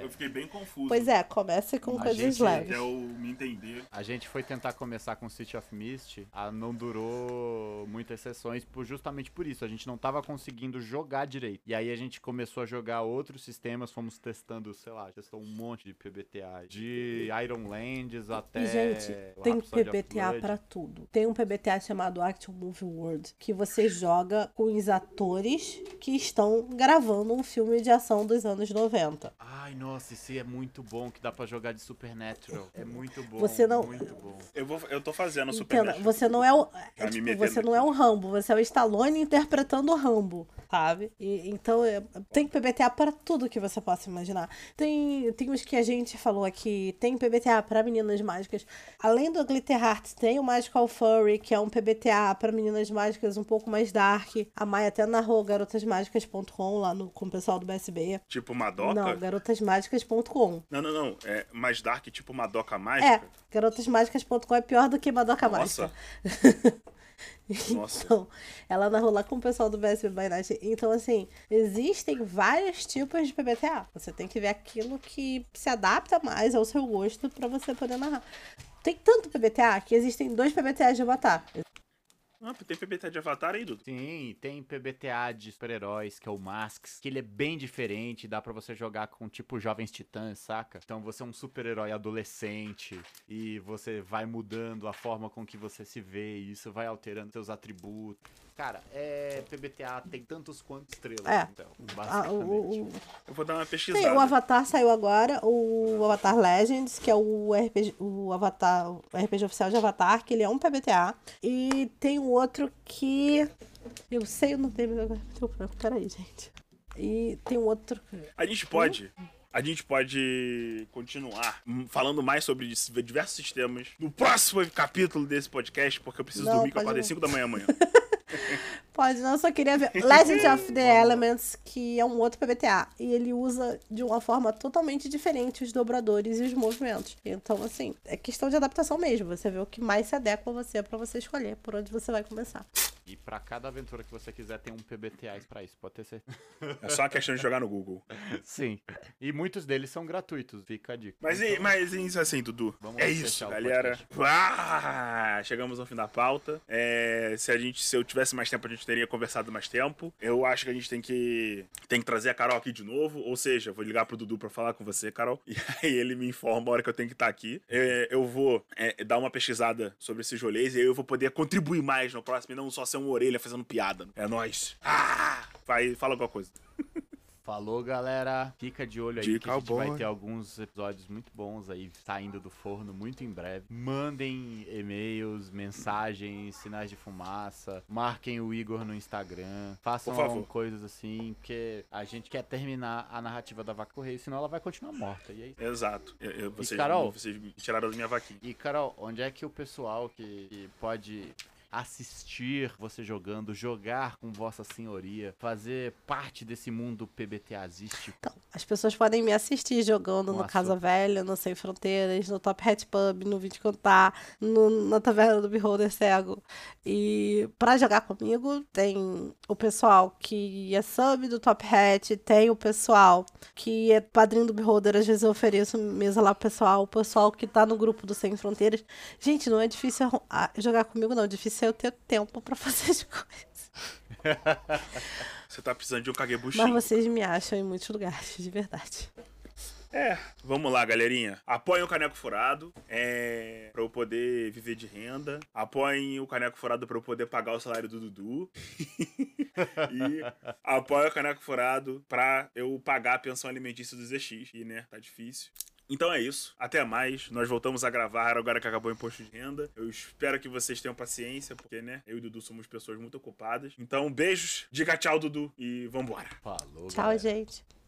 eu fiquei bem confuso. Pois é, comece com coisas leves. Até eu me entender. A gente foi tentar começar com City of Mist, não durou muitas sessões justamente por isso. A gente não tava conseguindo jogar direito. E aí a gente começou a jogar outros sistemas, fomos testando, sei lá, testou um monte de PBTA, de Iron Lands até... E, gente, tem PBTA pra tudo. Tem um PBTA chamado Action Movie World, que você joga com os atores que estão gravando um filme de ação dos anos 90. Ai, nossa, esse é muito bom, que dá pra jogar de Supernatural. É muito bom, você não... muito bom. Eu tô fazendo Supernatural. Você não é o Rambo, você é o Stallone interpretando o Rambo. sabe? E, então, tem PBTA pra tudo que você possa imaginar. Tem os que a gente falou aqui, tem PBTA pra meninas mágicas. Além do Glitter Hearts, tem o Magical Furry, que é um PBTA pra meninas mágicas um pouco mais dark. A Maia até narrou Garotasmágicas.com lá com o pessoal do BSB. Tipo Madoka? Não, Garotasmágicas.com. Não. É mais dark, tipo Madoka Mágica? É, Garotasmágicas.com é pior do que Madoka Mágica. Nossa. Nossa. Então, ela narrou lá com o pessoal do BSB By Night. Então, assim, existem vários tipos de PBTA. Você tem que ver aquilo que se adapta mais ao seu gosto pra você poder narrar. Tem tanto PBTA que existem 2 PBTAs de avatar. Ah, tem PBTA de avatar aí, Dudu? Sim, tem PBTA de super-heróis, que é o Masks, que ele é bem diferente, dá pra você jogar com, tipo, Jovens Titãs, saca? Então você é um super-herói adolescente e você vai mudando a forma com que você se vê e isso vai alterando seus atributos. Cara, PBTA tem tantos quanto estrelas, então, basicamente. Eu vou dar uma pesquisada. Sim, o Avatar saiu agora, o Avatar Legends, que é o RPG oficial de Avatar, que ele é um PBTA. E tem um outro que... eu sei o nome dele, mas agora deu branco. Peraí, gente. E tem um outro... A gente pode continuar falando mais sobre diversos sistemas no próximo capítulo desse podcast, porque eu preciso dormir com a parte das 5 da manhã amanhã. Pode não, eu só queria ver Legend of the Elements, que é um outro PBTA, e ele usa de uma forma totalmente diferente os dobradores e os movimentos. Então, assim, é questão de adaptação mesmo, você vê o que mais se adequa a você pra você escolher por onde você vai começar. E pra cada aventura que você quiser tem um PBTA pra isso, pode ter certeza. É só uma questão de jogar no Google. Sim. E muitos deles são gratuitos, fica a dica. Mas isso assim, Dudu. É isso, galera. Chegamos ao fim da pauta. Se eu tivesse mais tempo, a gente teria conversado mais tempo. Eu acho que a gente tem que trazer a Carol aqui de novo. Ou seja, vou ligar pro Dudu pra falar com você, Carol. E aí ele me informa a hora que eu tenho que estar aqui. Eu vou dar uma pesquisada sobre esses rolês e aí eu vou poder contribuir mais no próximo e não só ser uma orelha fazendo piada. É nóis. Vai, fala alguma coisa. Falou, galera. Fica de olho aí que a gente vai ter alguns episódios muito bons aí saindo do forno muito em breve. Mandem e-mails, mensagens, sinais de fumaça. Marquem o Igor no Instagram. Façam coisas assim, porque a gente quer terminar a narrativa da Vaca Correia, senão ela vai continuar morta. E aí? Exato. Vocês me tiraram da minha vaquinha. E, Carol, onde é que o pessoal que pode... assistir você jogando, jogar com vossa senhoria, fazer parte desse mundo PBTAzístico? Então, as pessoas podem me assistir jogando no Casa Velha, no Sem Fronteiras, no Top Hat Pub, no Vinte Contar, na Taverna do Beholder Cego. E pra jogar comigo, tem o pessoal que é sub do Top Hat, tem o pessoal que é padrinho do Beholder, às vezes eu ofereço mesa lá pro pessoal, o pessoal que tá no grupo do Sem Fronteiras. Gente, não é difícil jogar comigo, não. É difícil eu ter tempo pra fazer as coisas. Você tá precisando de um caguebuchinho. Mas vocês me acham em muitos lugares, de verdade. Vamos lá, galerinha. Apoiem o Caneco Furado pra eu poder viver de renda. Apoiem o Caneco Furado pra eu poder pagar o salário do Dudu. E apoiem o Caneco Furado pra eu pagar a pensão alimentícia do ZX. E, né, tá difícil. Então é isso, até mais, nós voltamos a gravar agora que acabou o imposto de renda. Eu espero que vocês tenham paciência, porque, né, eu e o Dudu somos pessoas muito ocupadas. Então, beijos, diga tchau, Dudu, e vambora. Falou, tchau, galera. Gente.